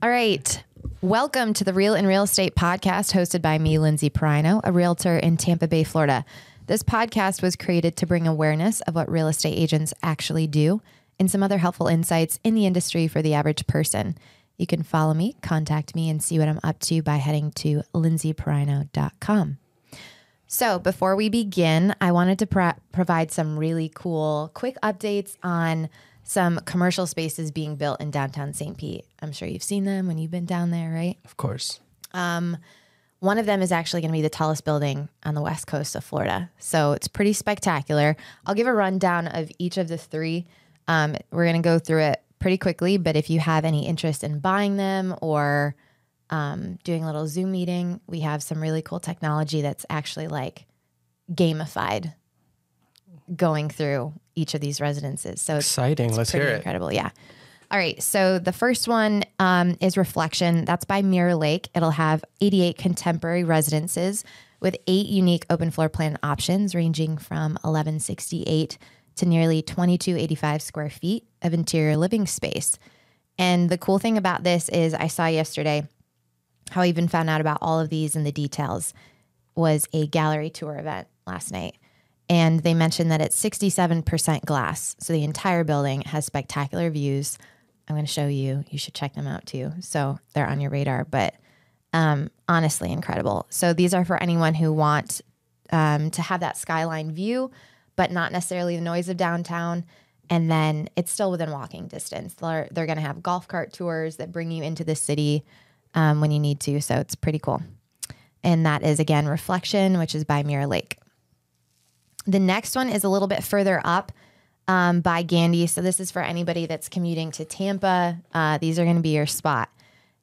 All right. Welcome to the Real in Real Estate podcast hosted by me, Lindsay Perino, a realtor in Tampa Bay, Florida. This podcast was created to bring awareness of what real estate agents actually do and some other helpful insights in the industry for the average person. You can follow me, contact me, and see what I'm up to by heading to lindsayperino.com. So before we begin, I wanted to provide some really cool quick updates on some commercial spaces being built in downtown St. Pete. I'm sure you've seen them when you've been down there, right? Of course. One of them is actually going to be the tallest building on the west coast of Florida. So it's pretty spectacular. I'll give a rundown of each of the three. We're going to go through it pretty quickly, but if you have any interest in buying them or doing a little Zoom meeting, we have some really cool technology that's actually like gamified going through each of these residences. So exciting. Let's hear it. Incredible. Yeah. All right. So the first one is Reflection. That's by Mirror Lake. It'll have 88 contemporary residences with 8 unique open floor plan options ranging from 1168 to nearly 2285 square feet of interior living space. And the cool thing about this is I saw yesterday how I even found out about all of these and the details was a gallery tour event last night. And they mentioned that it's 67% glass. So the entire building has spectacular views. I'm going to show you. You should check them out too. So they're on your radar, but honestly incredible. So these are for anyone who wants to have that skyline view, but not necessarily the noise of downtown. And then it's still within walking distance. They're going to have golf cart tours that bring you into the city when you need to. So it's pretty cool. And that is, again, Reflection, which is by Mirror Lake. The next one is a little bit further up by Gandy. So this is for anybody that's commuting to Tampa. These are going to be your spot.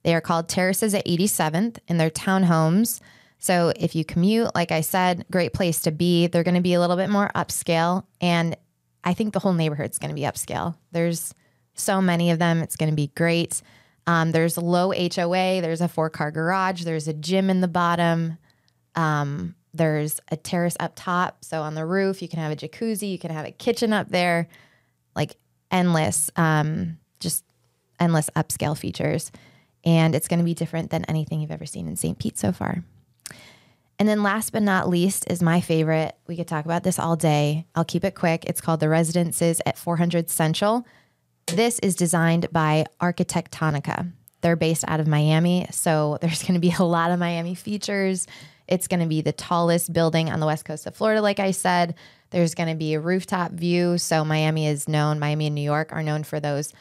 They are called Terraces at 87th, and they're townhomes. So if you commute, like I said, great place to be. They're going to be a little bit more upscale, and I think the whole neighborhood's going to be upscale. There's so many of them. It's going to be great. There's low HOA. There's a 4-car garage. There's a gym in the bottom. There's a terrace up top. So on the roof, you can have a jacuzzi. You can have a kitchen up there, like endless, just endless upscale features. And it's going to be different than anything you've ever seen in St. Pete so far. And then last but not least is my favorite. We could talk about this all day. I'll keep it quick. It's called the Residences at 400 Central. This is designed by Architectonica. They're based out of Miami. So there's going to be a lot of Miami features. It's going to be the tallest building on the west coast of Florida, like I said. There's going to be a rooftop view. So Miami is known, Miami and New York are known for those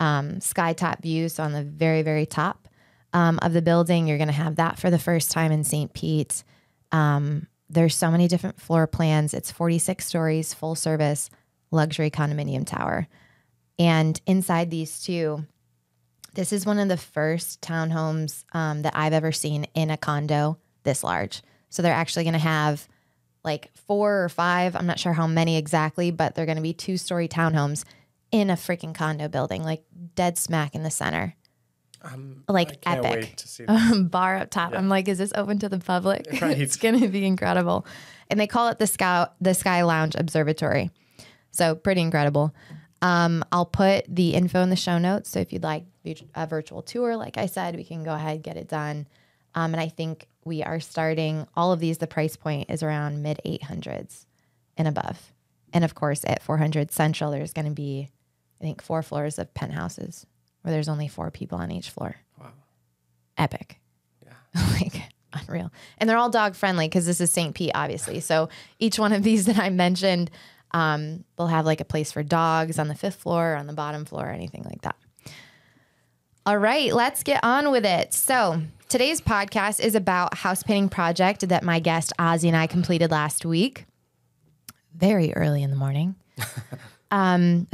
skytop views. So on the very, very top of the building, you're going to have that for the first time in St. Pete. There's so many different floor plans. It's 46 stories, full service, luxury condominium tower. And inside these two, this is one of the first townhomes that I've ever seen in a condo this large. So they're actually going to have like 4 or 5, I'm not sure how many exactly, but they're going to be 2-story townhomes in a freaking condo building, like dead smack in the center. Like I can't epic wait to see this. Bar up top. Yeah. I'm like, is this open to the public? Right. It's going to be incredible. And they call it the Sky Lounge Observatory. So pretty incredible. I'll put the info in the show notes. So if you'd like a virtual tour, like I said, we can go ahead and get it done. And I think we are starting all of these. The price point is around mid-800s and above. And of course, at 400 Central, there's going to be, I think, 4 floors of penthouses where there's only 4 people on each floor. Wow. Epic. Yeah. Like, unreal. And they're all dog friendly because this is St. Pete, obviously. So each one of these that I mentioned, they'll have like a place for dogs on the 5th floor or on the bottom floor or anything like that. All right, let's get on with it. So today's podcast is about a house painting project that my guest Ozzie and I completed last week, very early in the morning.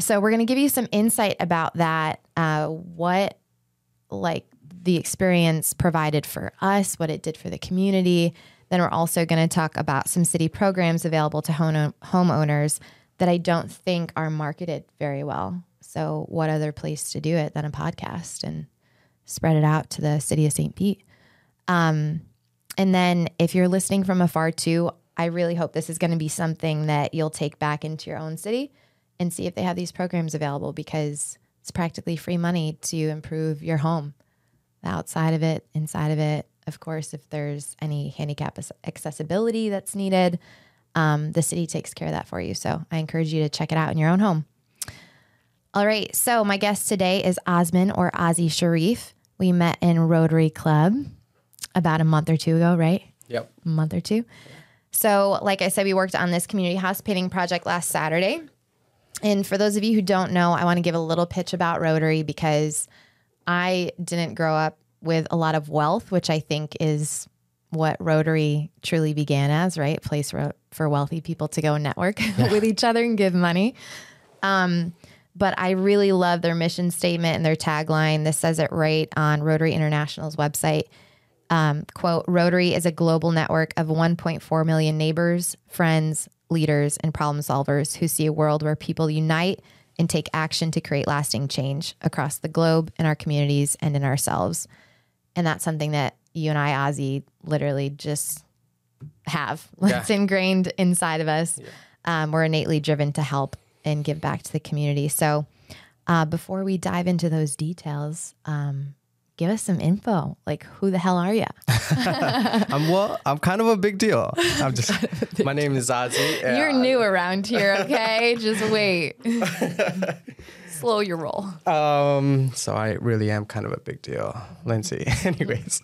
So we're going to give you some insight about that, what like the experience provided for us, what it did for the community. Then we're also going to talk about some city programs available to homeowners that I don't think are marketed very well. So what other place to do it than a podcast and spread it out to the city of St. Pete. And then if you're listening from afar too, I really hope this is going to be something that you'll take back into your own city and see if they have these programs available because it's practically free money to improve your home. the outside of it, inside of it. Of course, if there's any handicap accessibility that's needed, the city takes care of that for you. So I encourage you to check it out in your own home. All right. So my guest today is Osman or Ozzie Sharif. We met in Rotary Club about a month or two ago, right? Yep. A month or two. So like I said, we worked on this community house painting project last Saturday. And for those of you who don't know, I want to give a little pitch about Rotary because I didn't grow up with a lot of wealth, which I think is what Rotary truly began as, right? A place for wealthy people to go network with each other and give money. But I really love their mission statement and their tagline. This says it right on Rotary International's website. Quote, Rotary is a global network of 1.4 million neighbors, friends, leaders, and problem solvers who see a world where people unite and take action to create lasting change across the globe, in our communities, and in ourselves. And that's something that you and I, Ozzie, literally just have. It's ingrained inside of us. Yeah. We're innately driven to help and give back to the community. So before we dive into those details, give us some info. Like, who the hell are you? I'm kind of a big deal. I'm just. My name is Ozzie. You're new around here, okay? Just wait. Slow your roll. So I really am kind of a big deal, Lindsay. Anyways,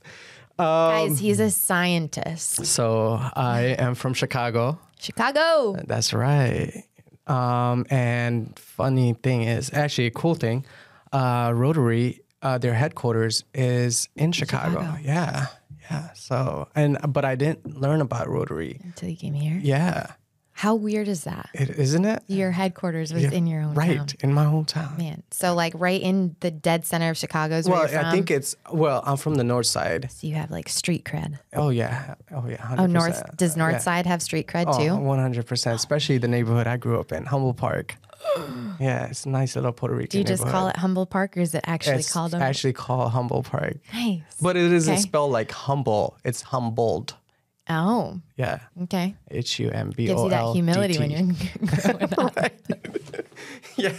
guys, he's a scientist. So I am from Chicago. Chicago. That's right. And funny thing is, actually, a cool thing, Rotary. Their headquarters is in Chicago. Yeah. Yeah. So, but I didn't learn about Rotary until you came here. Yeah. How weird is that? Isn't it? Your headquarters was in your own town. Right. In my hometown. Man. So like right in the dead center of Chicago is where you're from? I think I'm from the north side. So you have like street cred. Oh yeah. Oh yeah. 100%. Oh, does north side have street cred too? 100%, especially the neighborhood I grew up in, Humboldt Park. Yeah, it's a nice little Puerto Rican. Do you just call it Humboldt Park, or is it actually called Humboldt? It's actually called Humboldt Park. Nice. But it isn't spelled like humble. It's Humboldt. Oh. Yeah. Okay. H-U-M-B-O-L-D-T. Gives you that humility when you're growing up. Right. Yeah.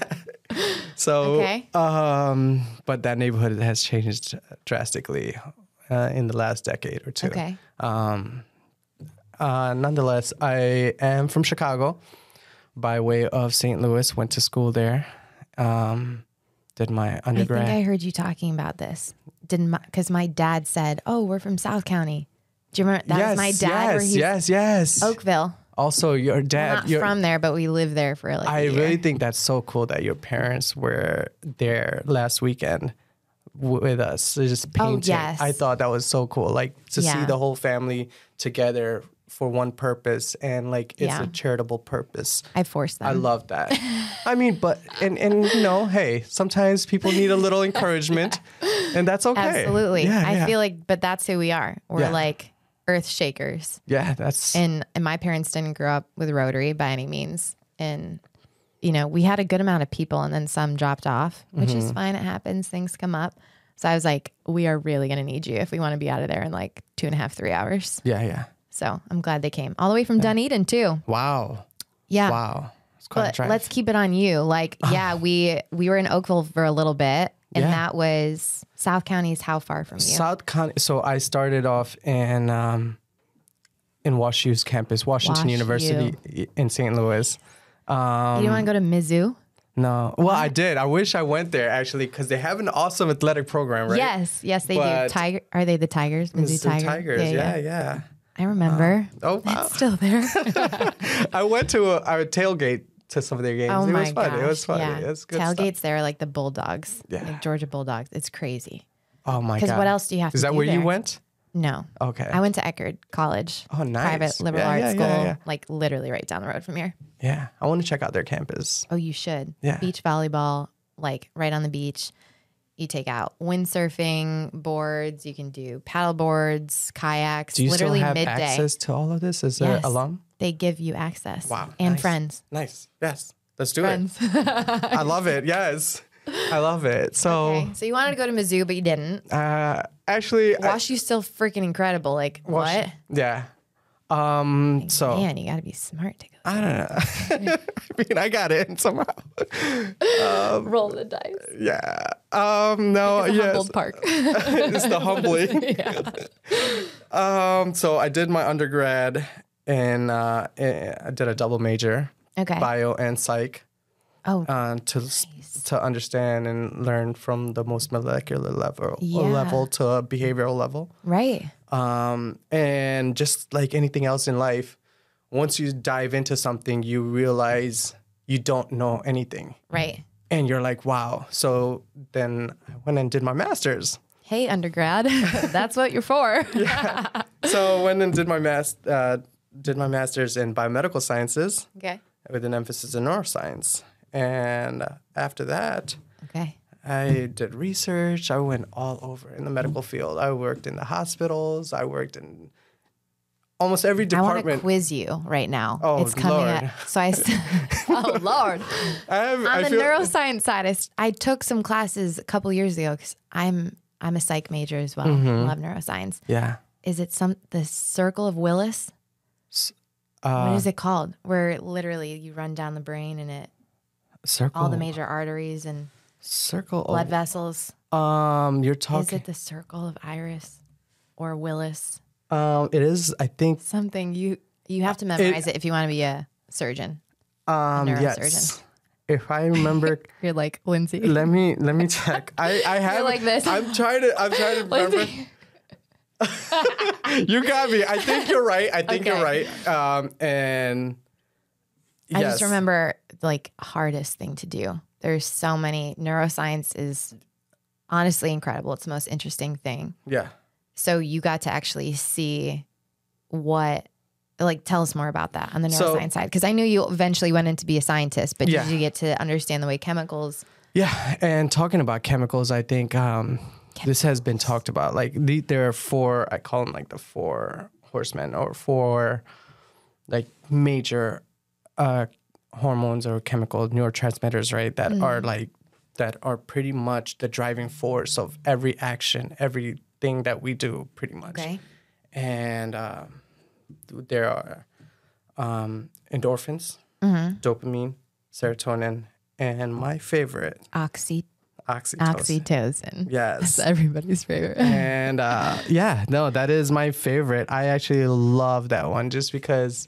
So, okay. But that neighborhood has changed drastically in the last decade or two. Okay. Nonetheless, I am from Chicago. By way of St. Louis, went to school there, did my undergrad. I think I heard you talking about this, because my dad said, oh, we're from South County. Do you remember? That was my dad. Yes, yes. Oakville. Also, your dad. Not from there, but we lived there for like a year. I really think that's so cool that your parents were there last weekend with us. They're just painting. Oh, yes. I thought that was so cool, like to see the whole family together for one purpose, and like it's a charitable purpose. I forced them. I love that. I mean, but and you know, hey, sometimes people need a little encouragement, and that's okay. Absolutely. Yeah, I feel like, but that's who we are. We're like earth shakers. Yeah, that's. And my parents didn't grow up with Rotary by any means, and you know, we had a good amount of people, and then some dropped off, which is fine. It happens. Things come up. So I was like, we are really gonna need you if we want to be out of there in like 2.5 to 3 hours. Yeah, yeah. So I'm glad they came all the way from Dunedin too. Wow. Yeah. Wow. It's quite a drive. Let's keep it on you. Like, we were in Oakville for a little bit, and that was South County's how far from you? South County. So I started off in WashU's campus, Washington University in St. Louis. You didn't want to go to Mizzou? No. Well, I did. I wish I went there, actually, because they have an awesome athletic program, right? Yes. Yes, they do. Are they the Tigers? Mizzou Tigers. Yeah. I remember. Oh, wow. It's still there. I went to our tailgate to some of their games. Oh, it was fun. Yeah. It was good Tailgates there are like the Bulldogs, like Georgia Bulldogs. It's crazy. Oh, my God. Because what else do you have to do? Is that where you went? No. Okay. I went to Eckerd College. Oh, nice. Private liberal arts school, like literally right down the road from here. Yeah. I want to check out their campus. Oh, you should. Yeah. Beach volleyball, like right on the beach. You take out windsurfing boards. You can do paddle boards, kayaks. Do you literally still have access to all of this as an alum? They give you access. Wow. And friends. Nice. Yes. Let's do it. I love it. Yes. I love it. So, so you wanted to go to Mizzou, but you didn't. Actually, WashU's still freaking incredible. Like what? Yeah. So man, you got to be smart to go. I don't know. I mean, I got in somehow. Roll the dice. Yeah. No. It's Humboldt Park. It's the humbling. Yeah. So I did my undergrad and I did a double major. Okay. Bio and psych. Oh, to understand and learn from the most molecular level, level to a behavioral level. Right. And just like anything else in life, once you dive into something, you realize you don't know anything. Right. And you're like, wow. So then I went and did my master's. Hey, undergrad, that's what you're for. Yeah. So I went and did my master's in biomedical sciences. Okay. With an emphasis in neuroscience. And after that, I did research. I went all over in the medical field. I worked in the hospitals. I worked in almost every department. I want to quiz you right now. Oh, it's coming Lord. At, so I, oh, Lord. On the neuroscience side, I took some classes a couple years ago because I'm a psych major as well. Mm-hmm. I love neuroscience. Yeah. Is it the circle of Willis? What is it called? Where literally you run down the brain and it. Circle. All the major arteries and circle blood vessels. You're talking. Is it the circle of Iris or Willis? It is. I think something you have to memorize it if you want to be a surgeon. A neurosurgeon. If I remember, you're like Lindsay. Let me check. I have you're like this. I'm trying to remember. You got me. I think you're right. You're right. And. I just remember, like, hardest thing to do. There's so many. Neuroscience is honestly incredible. It's the most interesting thing. Yeah. So you got to actually see what, like, tell us more about that on the neuroscience side. Because I knew you eventually went in to be a scientist, but did you get to understand the way chemicals? Yeah. And talking about chemicals, I think this has been talked about. Like, there are four, I call them, like, the four horsemen or four, like, major hormones or chemical neurotransmitters, right? That are pretty much the driving force of every action, everything that we do, pretty much. Okay. And there are endorphins, dopamine, serotonin, and my favorite, oxytocin. Yes, that's everybody's favorite. And that is my favorite. I actually love that one just because.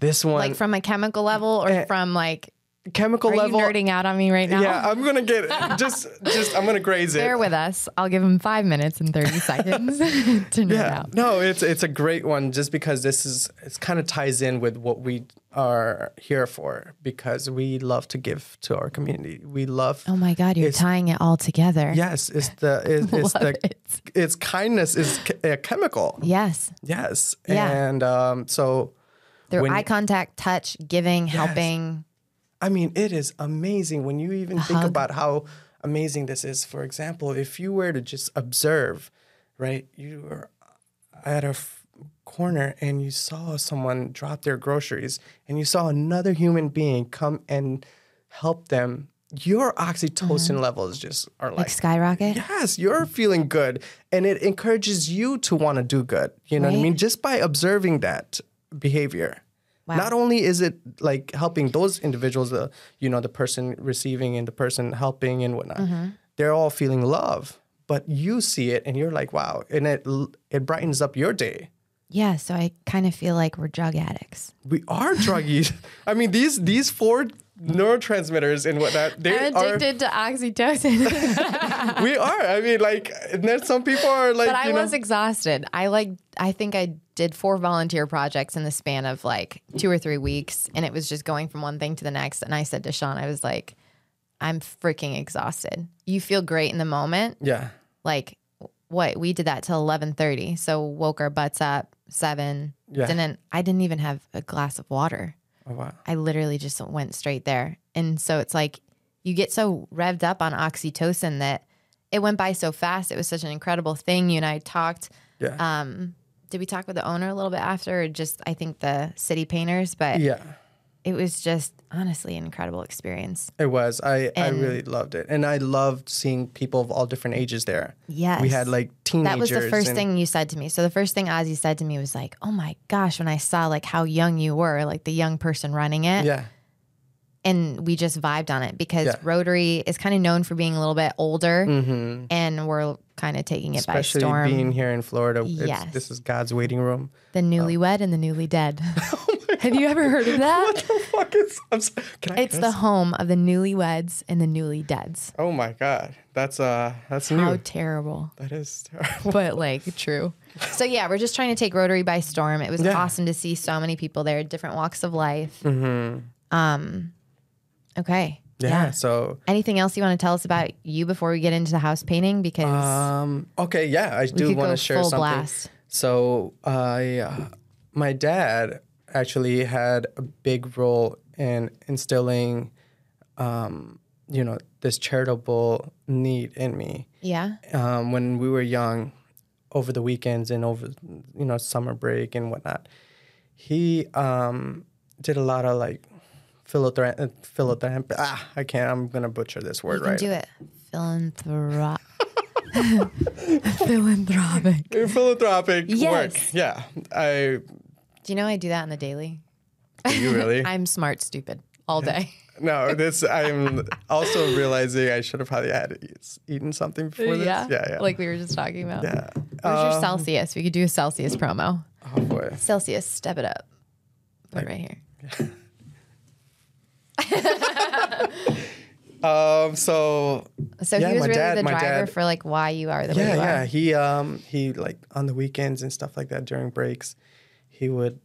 This one, like from a chemical level, or from like chemical level. Are you nerding out on me right now? Yeah, I'm gonna get just I'm gonna graze it. Bear with us. I'll give him 5 minutes and 30 seconds to nerd out. No, it's a great one just because it kind of ties in with what we are here for because we love to give to our community. We love. Oh my God, you're tying it all together. Yes, it's kindness is a chemical. Yes, yeah. And so. Through eye contact, touch, giving, helping. I mean, it is amazing when you even think about how amazing this is. For example, if you were to just observe, right? You were at a corner and you saw someone drop their groceries and you saw another human being come and help them. Your oxytocin levels just are like skyrocket. Yes, you're feeling good. And it encourages you to want to do good. You know what I mean? Just by observing that. Behavior. Wow. Not only is it like helping those individuals, the person receiving and the person helping and whatnot, they're all feeling love, but you see it and you're like, wow. And it brightens up your day. Yeah. So I kind of feel like we're drug addicts. We are druggies. I mean, these four neurotransmitters and whatnot. I'm addicted to oxytocin. We are. I mean, like, some people are like. But I was exhausted. I think I did 4 volunteer projects in the span of like 2 or 3 weeks, and it was just going from one thing to the next. And I said to Sean, I was like, "I'm freaking exhausted. You feel great in the moment, Like what we did that till 11:30, so woke our butts up 7. I didn't even have a glass of water. Oh, wow. I literally just went straight there. And so it's like you get so revved up on oxytocin that it went by so fast. It was such an incredible thing. You and I talked. Yeah. Did we talk with the owner a little bit after, or just I think the city painters? But it was just honestly an incredible experience. It was. I really loved it. And I loved seeing people of all different ages there. Yes. We had like teenagers. That was the first thing you said to me. So the first thing Ozzie said to me was like, oh my gosh, when I saw like how young you were, like the young person running it. Yeah. And we just vibed on it because Rotary is kind of known for being a little bit older, and we're kind of taking it by storm. Especially being here in Florida. Yes. This is God's waiting room. The newlywed and the newly dead. Have you ever heard of that? What the fuck is? I'm sorry. Can I curse? The home of the newlyweds and the newly deads. Oh my God, that's new. How terrible. That is terrible. But like true. So yeah, we're just trying to take Rotary by storm. It was awesome to see so many people there, different walks of life. Okay. Yeah. So anything else you want to tell us about you before we get into the house painting? Because okay, yeah, I do want to share something. Blast. So my dad actually had a big role in instilling, you know, this charitable need in me. Yeah. When we were young, over the weekends and over, you know, summer break and whatnot, he did a lot of like philanthropy. I can't. I'm gonna butcher this word. You can do it. Philanthropic work. Yeah. Do you know I do that on the daily? Do you really? I'm smart, stupid all day. No, this I'm also realizing I should have probably had eaten something before this. Yeah, like we were just talking about. Yeah. Where's your Celsius? We could do a Celsius promo. Oh boy. Celsius, step it up. Put it right here. So yeah, he was really the driver for like why you are the way you are. Yeah, he like on the weekends and stuff like that during breaks, he would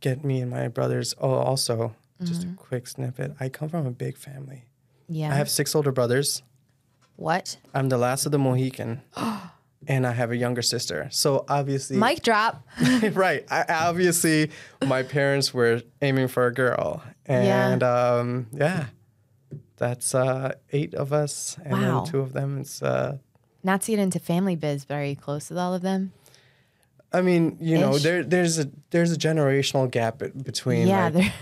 get me and my brothers. Oh, also just a quick snippet. I come from a big family. Yeah, I have 6 older brothers. What? I'm the last of the Mohican, and I have a younger sister. So obviously, mic drop. Right. Obviously, my parents were aiming for a girl. And that's 8 of us, and then 2 of them. It's not to get into family biz, but are you close with all of them? I mean, you know, there's a generational gap between like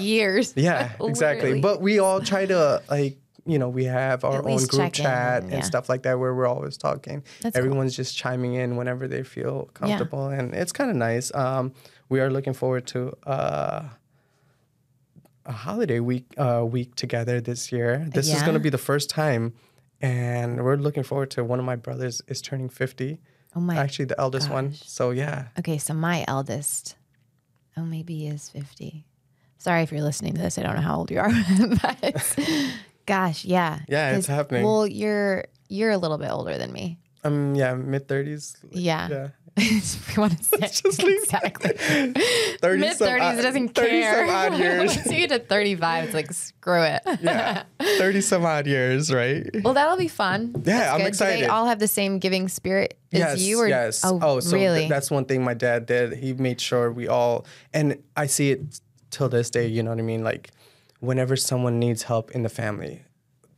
years. Yeah, exactly. But we all try to like, you know, we have our own group chat and stuff like that where we're always talking. Everyone's just chiming in whenever they feel comfortable, and it's kind of nice. We are looking forward to a holiday week together this year. This is going to be the first time, and we're looking forward to. One of my brothers is turning 50. Oh my! Actually, the eldest one. So yeah. Okay, so my eldest, maybe he is 50. Sorry if you're listening to this. I don't know how old you are, but gosh, yeah. Yeah, it's happening. Well, you're a little bit older than me. Yeah, mid-30s. Yeah. We want to say exactly. Mid-30s, it doesn't 30 care. 30-some-odd years. Once you get to 35, it's like, screw it. Yeah, 30-some-odd years, right? Well, that'll be fun. Yeah, that's good. Excited. Do they all have the same giving spirit as you? Or? Yes. Oh, so really? That's one thing my dad did. He made sure we all, and I see it till this day, you know what I mean? Like, whenever someone needs help in the family,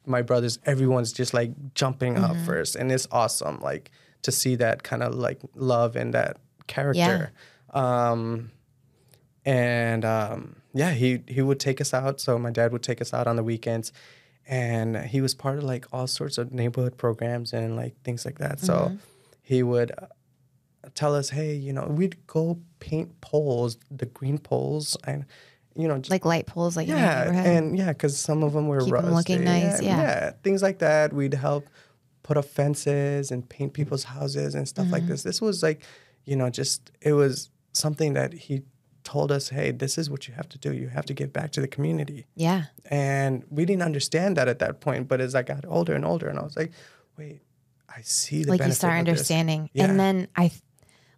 my brothers, everyone's just, like, jumping up first, and it's awesome, like, to see that kind of like love and that character. Yeah. Yeah, he would take us out. So my dad would take us out on the weekends, and he was part of like all sorts of neighborhood programs and like things like that. So he would tell us, hey, you know, we'd go paint poles, the green poles, and you know, just, like light poles, like in the neighborhood. And because some of them were keep rusty, them looking nice, yeah, things like that. We'd help put up fences and paint people's houses and stuff like this. This was like, you know, just, it was something that he told us, hey, this is what you have to do. You have to give back to the community. Yeah. And we didn't understand that at that point, but as I got older and older, and I was like, wait, I see the benefit of this. Like you start understanding. Yeah. And then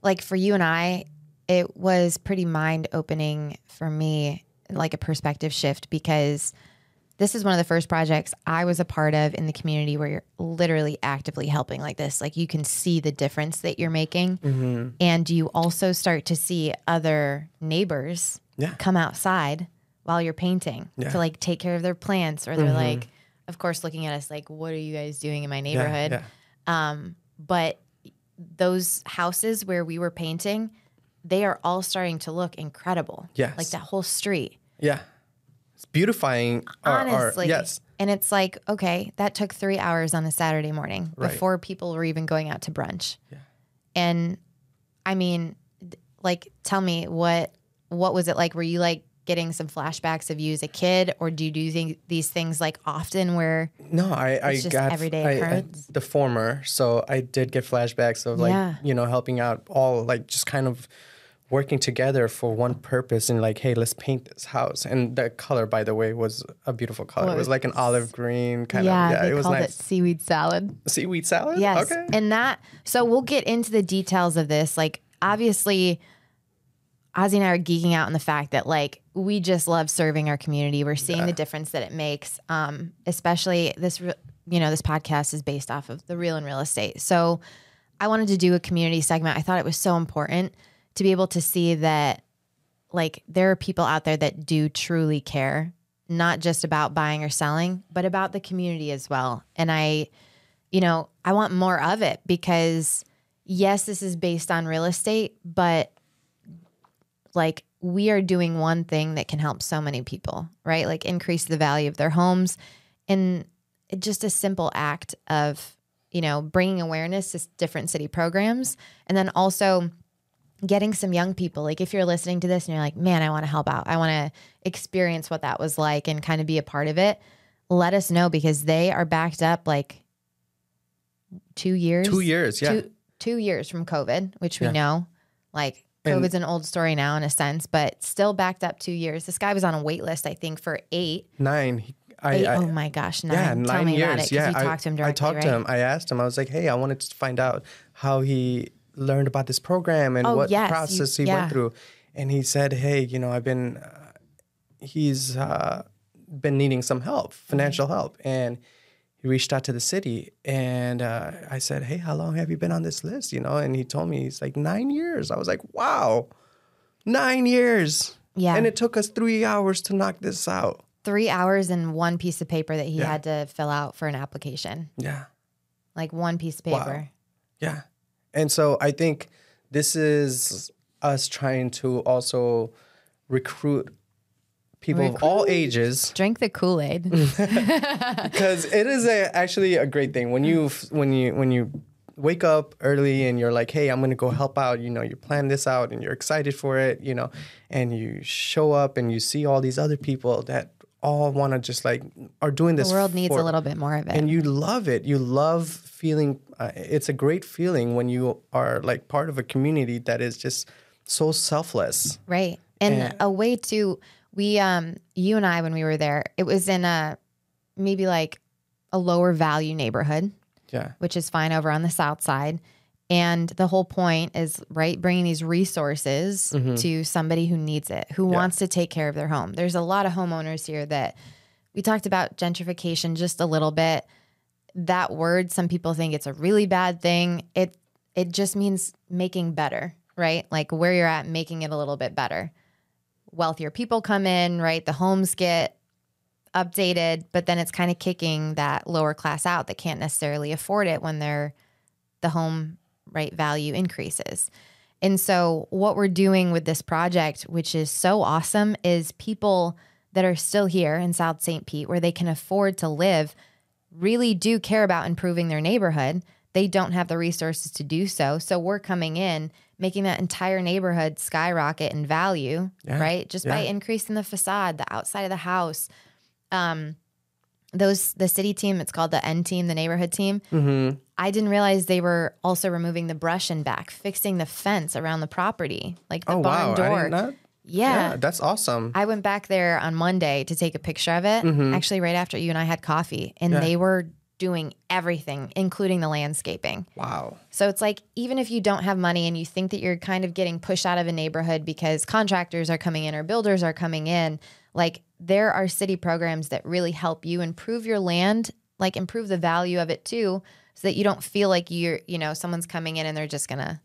like for you and I, it was pretty mind opening for me, like a perspective shift, because this is one of the first projects I was a part of in the community where you're literally actively helping like this. Like you can see the difference that you're making. And you also start to see other neighbors come outside while you're painting to like take care of their plants, or they're like, of course, looking at us like, what are you guys doing in my neighborhood? But those houses where we were painting, they are all starting to look incredible. Yes. Like that whole street. Yeah. It's beautifying honestly. Yes. And it's like, okay, that took 3 hours on a Saturday morning before people were even going out to brunch. Yeah. And I mean, like, tell me what was it like? Were you like getting some flashbacks of you as a kid, or do you do these things like often where I got the former. So I did get flashbacks of like, you know, helping out all like just kind of working together for one purpose and like, hey, let's paint this house. And the color, by the way, was a beautiful color. It was like an olive green kind of. Yeah, it was nice. It seaweed salad. Seaweed salad? Yes. Okay. And that, so we'll get into the details of this. Like, obviously, Ozzie and I are geeking out on the fact that like, we just love serving our community. We're seeing the difference that it makes, especially this, you know, this podcast is based off of The Real in Real Estate. So I wanted to do a community segment. I thought it was so important to be able to see that like there are people out there that do truly care, not just about buying or selling, but about the community as well. And I, you know, I want more of it because yes, this is based on real estate, but like we are doing one thing that can help so many people, right? Like increase the value of their homes, and just a simple act of, you know, bringing awareness to different city programs. And then also getting some young people, like if you're listening to this and you're like, man, I want to help out. I want to experience what that was like and kind of be a part of it. Let us know because they are backed up like 2 years. 2 years, yeah. Two years from COVID, which we know. Like COVID's an old story now in a sense, but still backed up 2 years. This guy was on a wait list, I think, for nine. Yeah, 9 years. About it, yeah, you talked to him directly, I talked to him. I asked him. I was like, hey, I wanted to find out how he learned about this program and what process he went through. And he said, hey, you know, I've been, he's been needing some help, financial help. And he reached out to the city and I said, hey, how long have you been on this list? You know, and he told me, he's like 9 years. I was like, wow, 9 years. Yeah. And it took us 3 hours to knock this out. 3 hours and one piece of paper that he had to fill out for an application. Yeah. Like one piece of paper. Wow. Yeah. And so I think this is us trying to also recruit people of all ages. Drink the Kool-Aid. Because it is actually a great thing when you wake up early and you're like, hey, I'm going to go help out. You know, you plan this out and you're excited for it, you know, and you show up and you see all these other people that all want to just like are doing this. The world needs a little bit more of it. And you love it. You love feeling. It's a great feeling when you are like part of a community that is just so selfless. Right. And a way to you and I, when we were there, it was in maybe like a lower value neighborhood. Yeah. Which is fine over on the south side. And the whole point is, right, bringing these resources to somebody who needs it, who wants to take care of their home. There's a lot of homeowners here that we talked about gentrification just a little bit. That word, some people think it's a really bad thing. It just means making better, right? Like where you're at, making it a little bit better. Wealthier people come in, right? The homes get updated, but then it's kind of kicking that lower class out that can't necessarily afford it when the home... right, value increases. And so what we're doing with this project, which is so awesome, is people that are still here in South St. Pete where they can afford to live really do care about improving their neighborhood. They don't have the resources to do so. So we're coming in, making that entire neighborhood skyrocket in value, right? Just by increasing the facade, the outside of the house. The city team, it's called the N team, the neighborhood team. Mm-hmm. I didn't realize they were also removing the brush and back, fixing the fence around the property, like the barn door. I didn't know. Yeah, that's awesome. I went back there on Monday to take a picture of it, actually right after you and I had coffee, and they were doing everything, including the landscaping. Wow. So it's like, even if you don't have money and you think that you're kind of getting pushed out of a neighborhood because contractors are coming in or builders are coming in, like there are city programs that really help you improve your land, like improve the value of it too, so that you don't feel like someone's coming in and they're just going to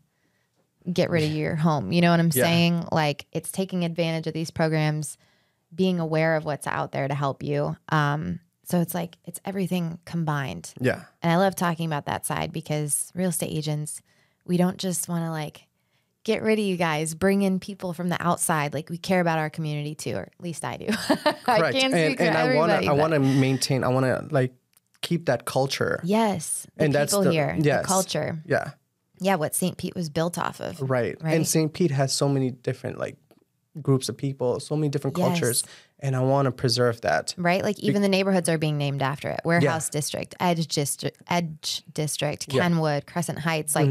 get rid of your home. You know what I'm saying? Like it's taking advantage of these programs, being aware of what's out there to help you. So it's like, it's everything combined. Yeah. And I love talking about that side because real estate agents, we don't just want to like get rid of you guys, bring in people from the outside. Like, we care about our community too, or at least I do. I can't speak for everybody. I want to maintain, I want to like keep that culture. Yes. And that's the people here, the culture. Yeah. Yeah. What St. Pete was built off of. Right. Right. And St. Pete has so many different like groups of people, so many different cultures. And I want to preserve that. Right. Like even the neighborhoods are being named after it. Warehouse District, Edge District, Kenwood, Crescent Heights. Like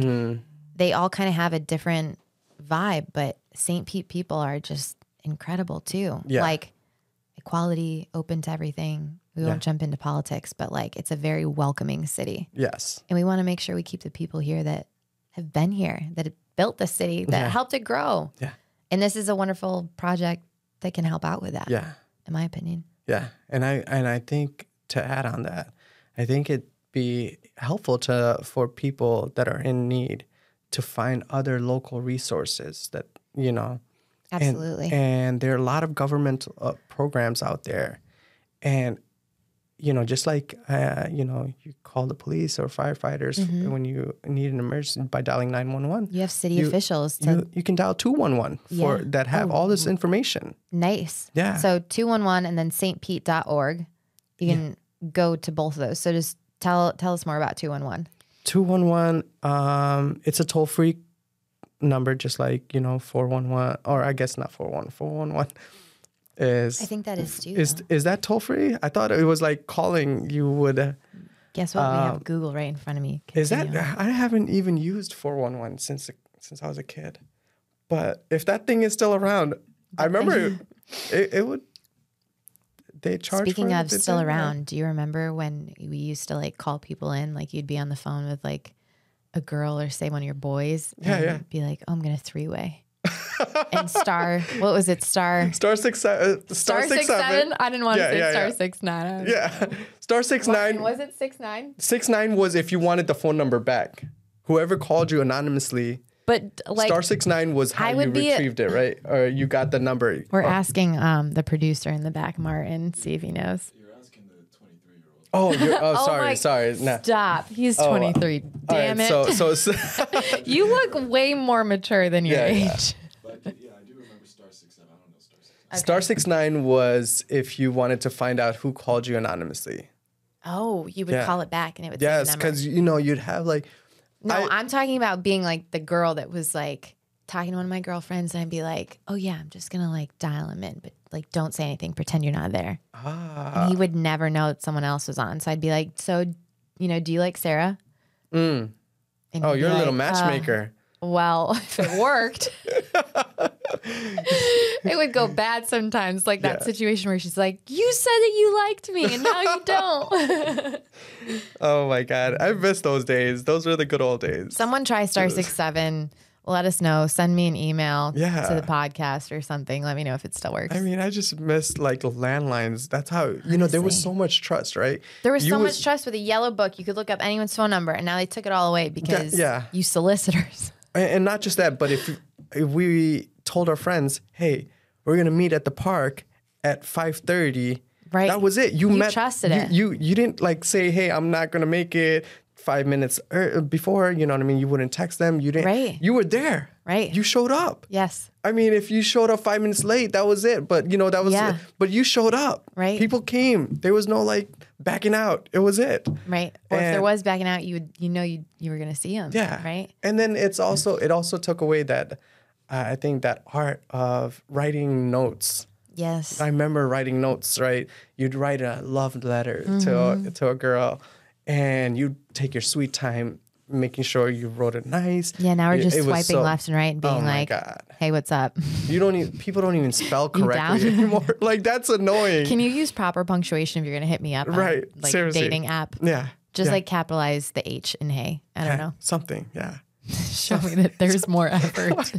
they all kind of have a different vibe, but St. Pete people are just incredible too. Yeah. Like equality, open to everything. We won't jump into politics, but like it's a very welcoming city. Yes. And we want to make sure we keep the people here that have been here, that have built the city, that helped it grow. Yeah. And this is a wonderful project that can help out with that. Yeah. In my opinion. Yeah. And I think to add on that, I think it'd be helpful for people that are in need to find other local resources that, you know. Absolutely. And there are a lot of government programs out there. And, you know, just like, you know, you call the police or firefighters when you need an emergency by dialing 911. You have city officials. You can dial 211 for that have all this information. Nice. Yeah. So 211 and then stpete.org. You can go to both of those. So just tell us more about 211. 211, it's a toll-free number, just like, you know, 411, or I guess not 411, 411 is... I think that is too. Is that toll-free? I thought it was like calling you would... Guess what? We have Google right in front of me. Continue. Is that... I haven't even used 411 since I was a kid. But if that thing is still around, I remember it would... They charge. Speaking of still around, do you remember when we used to like call people in, like you'd be on the phone with like a girl or say one of your boys and be like, oh, I'm going to three-way and what was it? Star 6, 7. I didn't want to say star 6, 9. Yeah. Star 6, 9. Was it 6, 9? 6, 9 was if you wanted the phone number back, whoever called you anonymously. But like, Star 6-9 was how you retrieved it, right? Or you got the number. We're asking the producer in the back, Martin, see if he knows. You're asking the 23-year-old. Oh, sorry. Nah. Stop. He's 23. Damn right, it. So you look way more mature than your age. Yeah. But yeah, I do remember Star 6-9. I don't know Star 6-9. Okay. Star 6-9 was if you wanted to find out who called you anonymously. Oh, you would call it back and it would say the number. Yes, because, you know, you'd have like... No, I'm talking about being like the girl that was like talking to one of my girlfriends and I'd be like, oh yeah, I'm just going to like dial him in, but like don't say anything, pretend you're not there. Ah. And he would never know that someone else was on. So I'd be like, so, you know, do you like Sarah? Mm. Oh, you're like a little matchmaker. Well, if it worked, it would go bad sometimes. Like that situation where she's like, you said that you liked me and now you don't. Oh my God. I miss those days. Those were the good old days. Someone try Star 6-7. Let us know. Send me an email to the podcast or something. Let me know if it still works. I mean, I just missed like landlines. That's how, you know, there was so much trust, right? There was so much trust with a yellow book. You could look up anyone's phone number and now they took it all away because you solicitors. And not just that, but if we told our friends, hey, we're going to meet at the park at 5:30. Right. That was it. You trusted it. You didn't like say, hey, I'm not going to make it 5 minutes before. You know what I mean? You wouldn't text them. You didn't. Right. You were there. Right. You showed up. Yes. I mean, if you showed up 5 minutes late, that was it. But, you know, that was it. But you showed up. Right. People came. There was no like backing out. It was it. Right. Or if there was backing out, you were going to see them. Yeah. Right. And then it also took away that, I think, that art of writing notes. Yes. I remember writing notes, right? You'd write a love letter to a girl and you'd take your sweet time making sure you wrote it nice. Yeah, now we're just swiping left and right and being like, God. Hey, what's up? People don't even spell correctly anymore. Like, that's annoying. Can you use proper punctuation if you're going to hit me up right. on like a dating app? Yeah. Just like capitalize the H in hey. I don't know. Something, show me that there's more effort.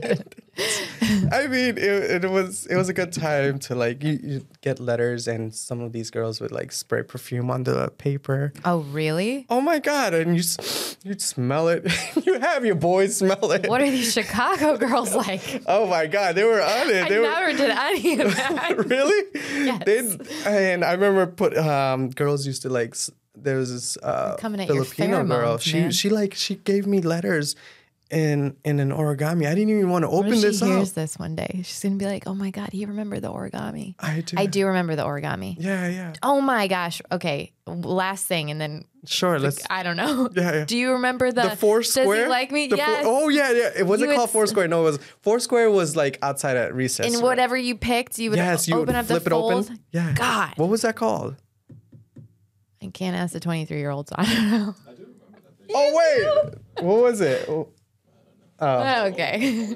I mean, it was a good time to like you get letters, and some of these girls would like spray perfume on the paper. Oh, really? Oh my God! And you'd smell it. You have your boys smell it. What are these Chicago girls like? Oh my God, they were on it. I never did any of that. Really? Yes. And I remember girls used to like. There was this Filipino girl. She gave me letters. in an origami. I didn't even want to open this up. She hears this one day, she's going to be like, oh my God, he remembered the origami. I do remember the origami. Yeah, yeah. Oh my gosh. Okay, last thing and then... Sure. Let's. I don't know. Yeah, yeah. Do you remember the four square? Does he like me? Yes. Oh yeah, yeah. It wasn't called four square. No, it was four square. Was like outside at recess. And whatever you picked, you would open up the fold. Yeah. God. What was that called? I can't ask the 23-year-old. So I don't know. I do remember that thing. Oh wait, what was it? Oh. Okay. Only like three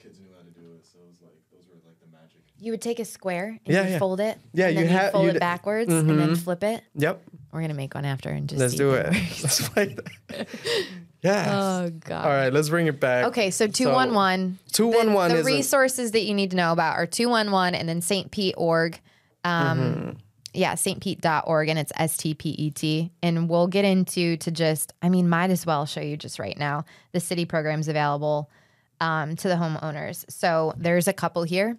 kids knew how to do it, so it was like those were like the magic. You would take a square and fold it. Yeah, and then fold it backwards and then flip it. Yep. We're going to make one after and just Let's do it. Let's play that. Yes. Oh, God. All right, let's bring it back. Okay, so 211. 211 is... The resources that you need to know about are 211 and then stpete.org. Yeah, stpete.org, and it's S-T-P-E-T. And we'll get into might as well show you just right now the city programs available to the homeowners. So there's a couple here.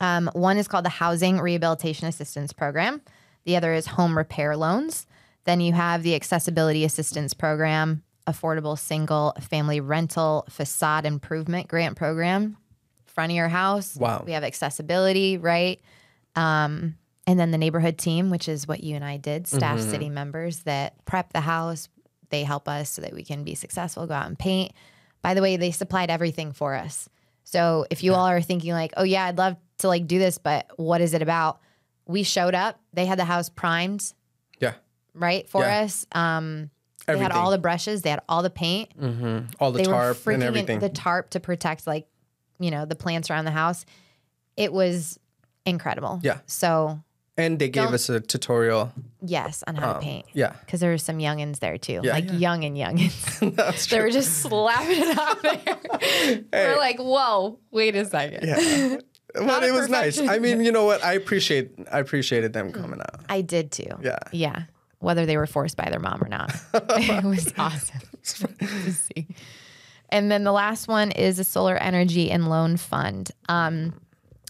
One is called the Housing Rehabilitation Assistance Program. The other is home repair loans. Then you have the Accessibility Assistance Program, Affordable Single Family Rental Facade Improvement Grant Program, front of your house. Wow. We have accessibility, right? And then the neighborhood team, which is what you and I did, staff city members that prep the house. They help us so that we can be successful, go out and paint. By the way, they supplied everything for us. So if you all are thinking like, oh, yeah, I'd love to like do this, but what is it about? We showed up. They had the house primed. Yeah. Right? For us. They had all the brushes. They had all the paint. All the tarp and everything. The tarp to protect, like, you know, the plants around the house. It was incredible. Yeah. So. And they gave us a tutorial. Yes, on how to paint. Yeah. Because there were some youngins there, too. Yeah, like, youngins. That's true. They were just slapping it out there. We're like, whoa, wait a second. Yeah. But it was nice. I mean, you know what? I appreciated them coming out. I did too. Yeah. Yeah. Whether they were forced by their mom or not. It was awesome to see. And then the last one is a solar energy and loan fund.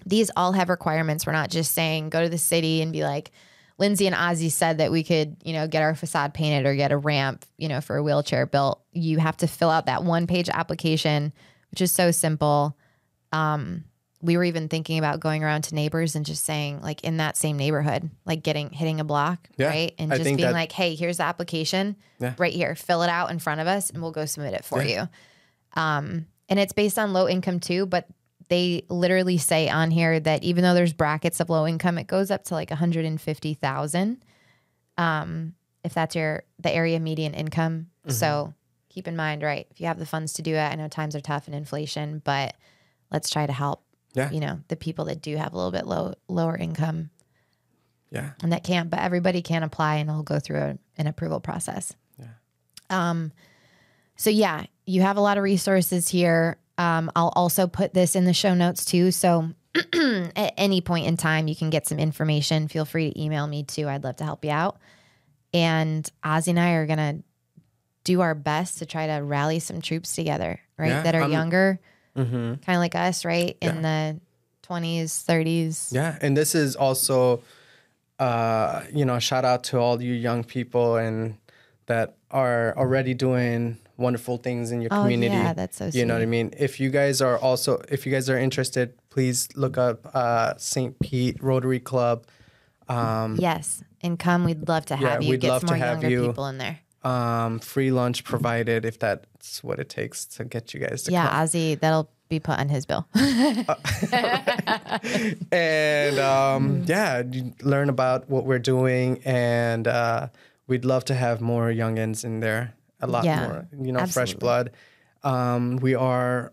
These all have requirements. We're not just saying go to the city and be like, Lindsay and Ozzie said that we could, you know, get our facade painted or get a ramp, you know, for a wheelchair built. You have to fill out that one-page application, which is so simple. We were even thinking about going around to neighbors and just saying, like, in that same neighborhood, like hitting a block, right? And just being like, hey, here's the application right here. Fill it out in front of us and we'll go submit it for you. And it's based on low income too, but they literally say on here that even though there's brackets of low income, it goes up to like $150,000 if that's the area median income. So keep in mind, right, if you have the funds to do it. I know times are tough and inflation, but let's try to help. Yeah. You know, the people that do have a little bit lower income. Yeah. And that can't, but everybody can apply and it'll go through an approval process. Yeah. So yeah, you have a lot of resources here. I'll also put this in the show notes too. So at any point in time, you can get some information. Feel free to email me too. I'd love to help you out. And Ozzie and I are going to do our best to try to rally some troops together, right? Yeah, that are younger. Kind of like us, right? In the 20s, 30s. Yeah, and this is also, you know, shout out to all you young people and that are already doing wonderful things in your community. Yeah, that's so sweet. You know what I mean? If you guys are interested, please look up St. Pete Rotary Club. Yes, and come. We'd love to have you. We'd love to have younger people in there. Free lunch provided if that's what it takes to get you guys to come. Ozzie, that'll be put on his bill. And you learn about what we're doing, and we'd love to have more youngins in there, a lot more, you know, fresh blood. We are,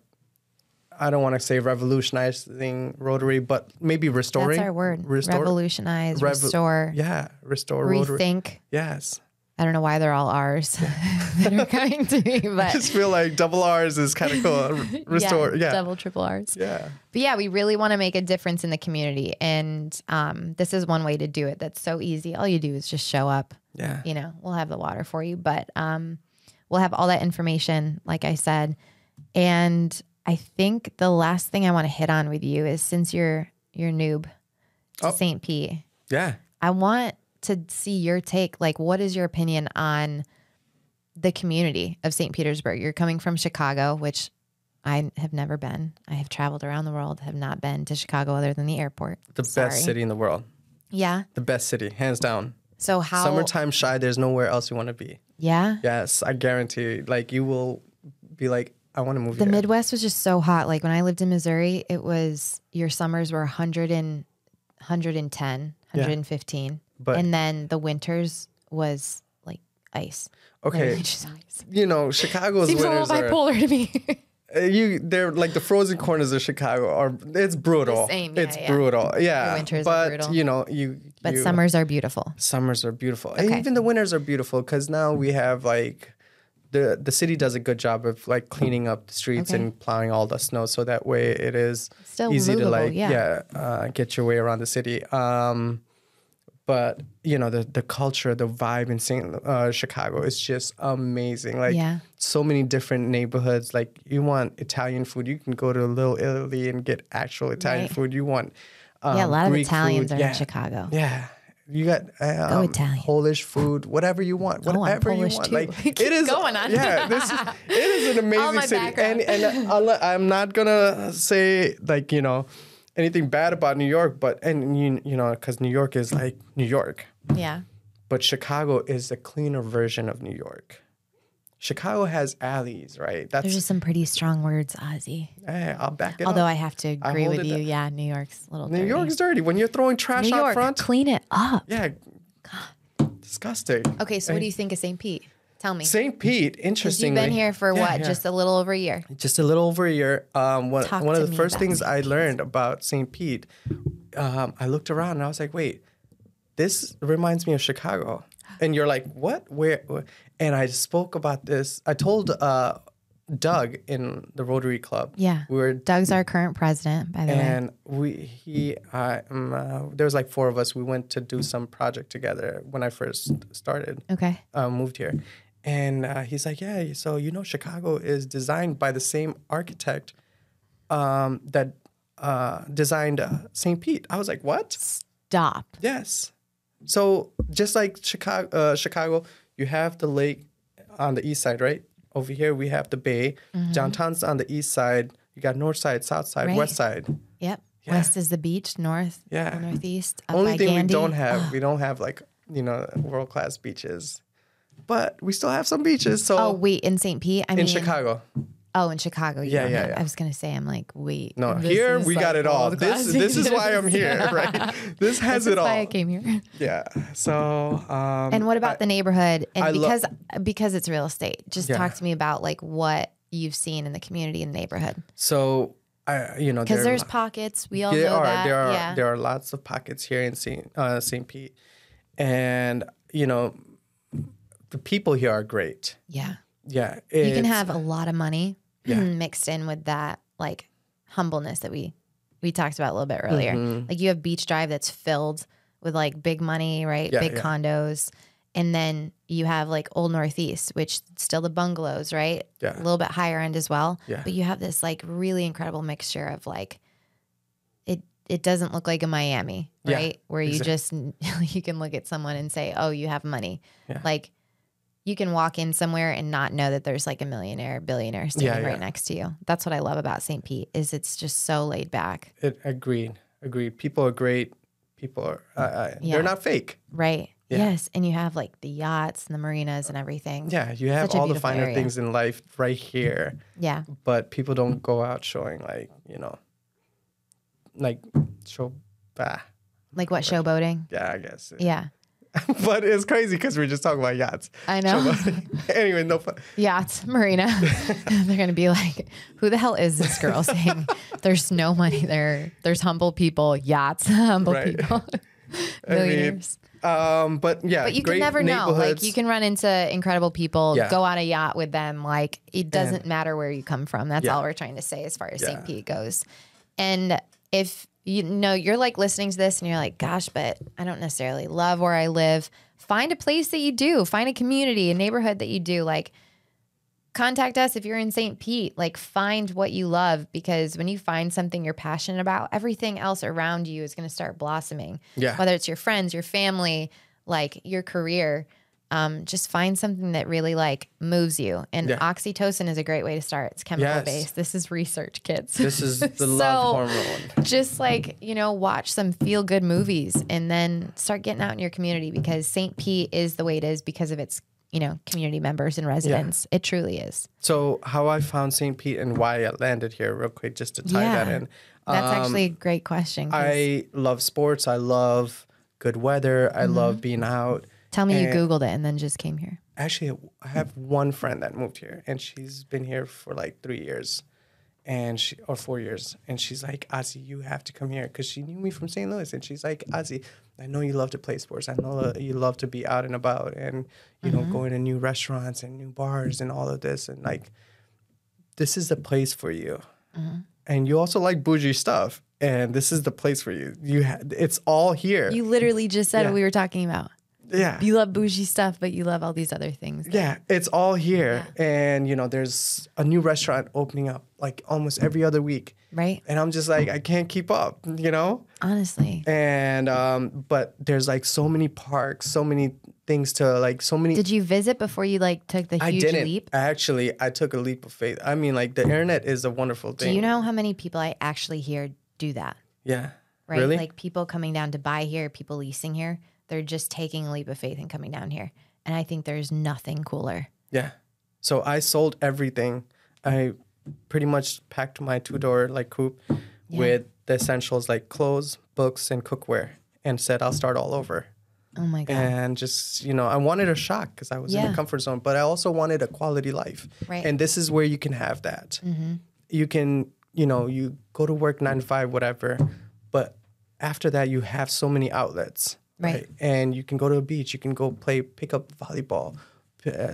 I don't want to say revolutionizing Rotary, but maybe restoring. That's our word. Revolutionize, restore. Yeah, restore Rotary. Rethink. Yes. I don't know why they're all R's that are coming to me, but I just feel like double R's is kind of cool. Restore, double, triple R's. Yeah, but yeah, we really want to make a difference in the community, and this is one way to do it. That's so easy. All you do is just show up. Yeah, you know, we'll have the water for you, but we'll have all that information, like I said. And I think the last thing I want to hit on with you is, since you're noob to St. Pete, I want to see your take. Like, what is your opinion on the community of St. Petersburg. You're coming from Chicago, which I have never been. I have traveled around the world, have not been to Chicago other than the airport. The best city in the world. Yeah. The best city, hands down. So how? Summertime shy, there's nowhere else you want to be. Yeah? Yes, I guarantee you. Like, you will be like, I want to move here. The Midwest was just so hot. Like, when I lived in Missouri, it was, your summers were 110, 115. Yeah. But, and then the winters was like ice. Okay. Just ice. You know, Chicago's seems winters are... a little bipolar to me. They're like the frozen corners of Chicago are, it's brutal. Same, yeah, it's brutal. Yeah. The winters are brutal. You know, but summers are beautiful. Summers are beautiful. Okay. And even the winters are beautiful, because now we have like the city does a good job of like cleaning up the streets and plowing all the snow. So that way it is still easy livable, to like, get your way around the city. But you know, the culture, the vibe in Chicago is just amazing. Like so many different neighborhoods. Like, you want Italian food, you can go to Little Italy and get actual Italian food. You want a lot Greek of Italians food. Are in Chicago. Yeah, you got Polish food, whatever you want, whatever you want. Too. Like keep it is going on. Yeah, it is an amazing city. Background. And I'm not gonna say like, you know, anything bad about New York, but you know, because New York is like New York. Yeah. But Chicago is a cleaner version of New York. Chicago has alleys, right? There's just some pretty strong words, Ozzie. Hey, I'll back it up. Although I have to agree with you, New York's a little dirty. New York's dirty. When you're throwing trash out front. Clean it up. Yeah. God. Disgusting. Okay, so what do you think of St. Pete? Tell me. St. Pete, interestingly. You've been here for what? Yeah. Just a little over a year. Just a little over a year. One of the first things I learned about St. Pete, I looked around and I was like, wait, this reminds me of Chicago. And you're like, what? Where? And I spoke about this. I told Doug in the Rotary Club. Yeah. Doug's our current president, by the way. And there was like four of us. We went to do some project together when I first started. Okay. Moved here. And he's like, yeah, so you know Chicago is designed by the same architect that designed St. Pete. I was like, what? Stop. Yes. So just like Chicago, you have the lake on the east side, right? Over here, we have the bay. Mm-hmm. Downtown's on the east side. You got north side, south side, west side. Yep. Yeah. West is the beach, north, northeast. Only thing Gandhi. we don't have like, you know, world-class beaches. But we still have some beaches. So in St. Pete? I mean, in Chicago. Oh, in Chicago. Yeah. I was going to say, I'm like, wait. No, here we got it all. This is why I'm here, right? This has it all. That's why I came here. Yeah. So. And what about the neighborhood? And because it's real estate, just talk to me about like what you've seen in the community and neighborhood. So, because there's pockets. We all know that. There are lots of pockets here in St. Pete. And, you know, the people here are great. Yeah. Yeah. You can have a lot of money mixed in with that, like, humbleness that we talked about a little bit earlier. Mm-hmm. Like, you have Beach Drive that's filled with, like, big money, right? Yeah, big condos. And then you have, like, Old Northeast, which still the bungalows, right? Yeah. A little bit higher end as well. Yeah. But you have this, like, really incredible mixture of, like, it doesn't look like a Miami, right? Yeah, where you can look at someone and say, oh, you have money. Yeah. Like, you can walk in somewhere and not know that there's like a millionaire, billionaire standing right next to you. That's what I love about St. Pete is it's just so laid back. Agreed. People are great. People are, they're not fake. Right. Yeah. Yes. And you have like the yachts and the marinas and everything. Yeah. You have all the finer things in life right here. Yeah. But people don't go out showing like, you know, like like what, showboating? Yeah, I guess. Yeah. But it's crazy because we're just talking about yachts. I know. Anyway, no fun. Yachts, marina. They're going to be like, who the hell is this girl saying there's no money there? There's humble people, yachts, humble people, millionaires. But you can never know. Like, you can run into incredible people, go on a yacht with them. Like, it doesn't matter where you come from. That's all we're trying to say as far as St. Pete goes. And if you know, you're like listening to this and you're like, gosh, but I don't necessarily love where I live. Find a place that you do. Find a community, a neighborhood that you do. Like, contact us if you're in St. Pete. Like, find what you love, because when you find something you're passionate about, everything else around you is going to start blossoming. Yeah. Whether it's your friends, your family, like your career. Just find something that really like moves you. And oxytocin is a great way to start. It's chemical based. This is research, kids. This is the love hormone. Just like, you know, watch some feel good movies and then start getting out in your community, because St. Pete is the way it is because of its, you know, community members and residents. It truly is. So how I found St. Pete and why I landed here real quick, just to tie that in. That's actually a great question. I love sports. I love good weather. I love being out. Tell me you Googled it and then just came here. Actually, I have one friend that moved here, and she's been here for like 3 years and she, or 4 years. And she's like, Ozzie, you have to come here, because she knew me from St. Louis. And she's like, Ozzie, I know you love to play sports. I know you love to be out and about and, you know, going to new restaurants and new bars and all of this. And like, this is the place for you. And you also like bougie stuff. And this is the place for you. It's all here. You literally just said what we were talking about. Yeah. You love bougie stuff, but you love all these other things. Yeah, it's all here. Yeah. And, you know, there's a new restaurant opening up like almost every other week. Right. And I'm just like, I can't keep up, you know? Honestly. And, but there's like so many parks, so many things to like, so many. Did you visit before you like took the huge leap? Actually, I took a leap of faith. I mean, like the internet is a wonderful thing. Do you know how many people I actually hear do that? Yeah. Right? Really? Like people coming down to buy here, people leasing here. They're just taking a leap of faith and coming down here. And I think there's nothing cooler. Yeah. So I sold everything. I pretty much packed my two-door like coupe with the essentials like clothes, books, and cookware, and said, I'll start all over. Oh, my God. And just, you know, I wanted a shock because I was in the comfort zone, but I also wanted a quality life. Right. And this is where you can have that. Mm-hmm. You can, you know, you go to work 9 to 5, whatever, but after that, you have so many outlets. Right. And you can go to a beach. You can go play pickup volleyball.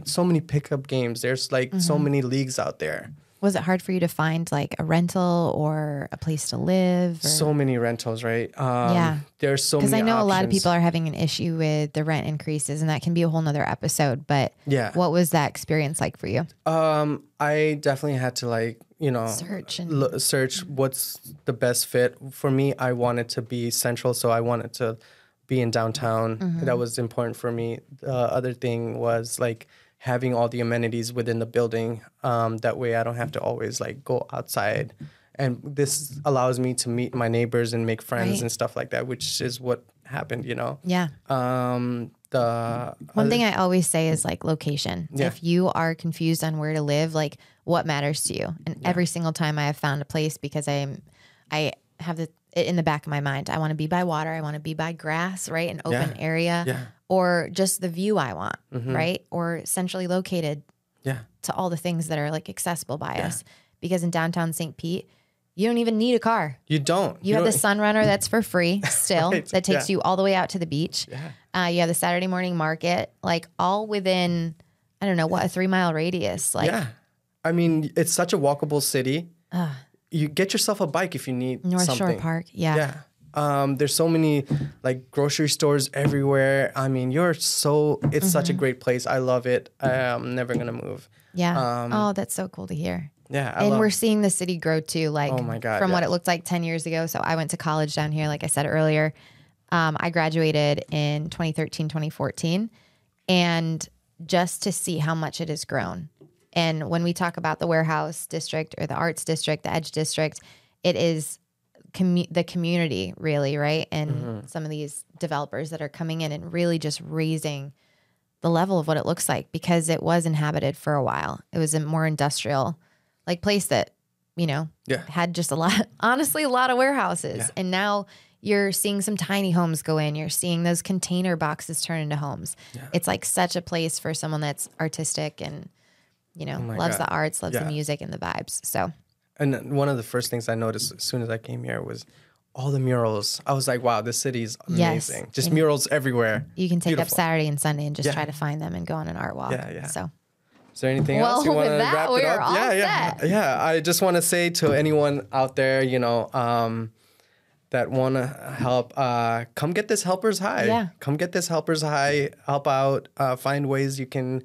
So many pickup games. There's like so many leagues out there. Was it hard for you to find like a rental or a place to live? Or? So many rentals, right? Yeah. There's so many options. Because I know a lot of people are having an issue with the rent increases, and that can be a whole nother episode. But what was that experience like for you? I definitely had to like, you know, search what's the best fit. For me, I wanted to be central, so I wanted to be in downtown. That was important for me. The other thing was like having all the amenities within the building. That way I don't have to always like go outside. And this allows me to meet my neighbors and make friends and stuff like that, which is what happened, you know? Yeah. The one thing I always say is like location. Yeah. If you are confused on where to live, like what matters to you? And every single time I have found a place, because I have it in the back of my mind. I want to be by water. I want to be by grass, right? An open area or just the view I want, right? Or centrally located to all the things that are like accessible by us. Because in downtown St. Pete, you don't even need a car. You don't. You have the Sunrunner that's for free still that takes you all the way out to the beach. Yeah. You have the Saturday morning market, like all within, I don't know, what, a 3-mile radius. Like, I mean, it's such a walkable city. You get yourself a bike if you need something. North Shore Park, there's so many like grocery stores everywhere. I mean, it's such a great place. I love it. I'm never going to move. Yeah. Oh, that's so cool to hear. Yeah. And we're seeing the city grow too. Like, oh my God, from what it looked like 10 years ago. So I went to college down here, like I said earlier. I graduated in 2013, 2014. And just to see how much it has grown. And when we talk about the warehouse district or the arts district, the edge district, it is the community really, right? And some of these developers that are coming in and really just raising the level of what it looks like, because it was inhabited for a while. It was a more industrial like place that, you know, had just a lot of warehouses. Yeah. And now you're seeing some tiny homes go in. You're seeing those container boxes turn into homes. Yeah. It's like such a place for someone that's artistic and, you know, loves the arts, loves the music and the vibes. So, and one of the first things I noticed as soon as I came here was all the murals. I was like, wow, this city is amazing. Yes. Just murals everywhere. You can take up Saturday and Sunday and just try to find them and go on an art walk. Yeah, yeah. So, is there anything else you want to wrap it up? Yeah. I just want to say to anyone out there, you know, that want to help, come get this Helpers High. Yeah. Come get this Helpers High. Help out. Find ways you can.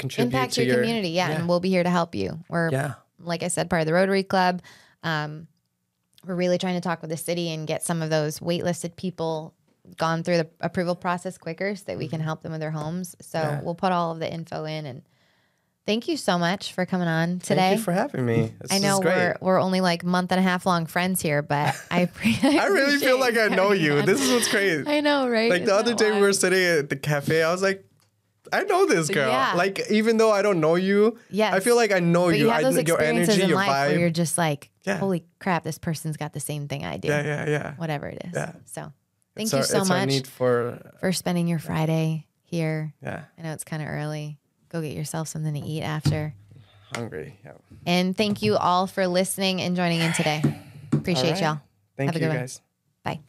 Impact your community, and we'll be here to help you. We're, like I said, part of the Rotary Club. We're really trying to talk with the city and get some of those waitlisted people, gone through the approval process quicker so that we can help them with their homes. So we'll put all of the info in. And thank you so much for coming on today. Thank you for having me. This I know we're only like month and a half long friends here, but I really feel like I know you. This is what's crazy. I know, right? Like the other day we were sitting at the cafe. I was like, I know this girl. Yeah. Like, even though I don't know you, I feel like I know you. You have those experiences your energy, in your life, vibe. Where you're just like, holy crap, this person's got the same thing I do. Yeah. Whatever it is. Yeah. So thank you so much for spending your Friday here. Yeah. I know it's kind of early. Go get yourself something to eat after. Hungry. Yeah. And thank you all for listening and joining in today. Appreciate y'all. Thank you guys. Bye.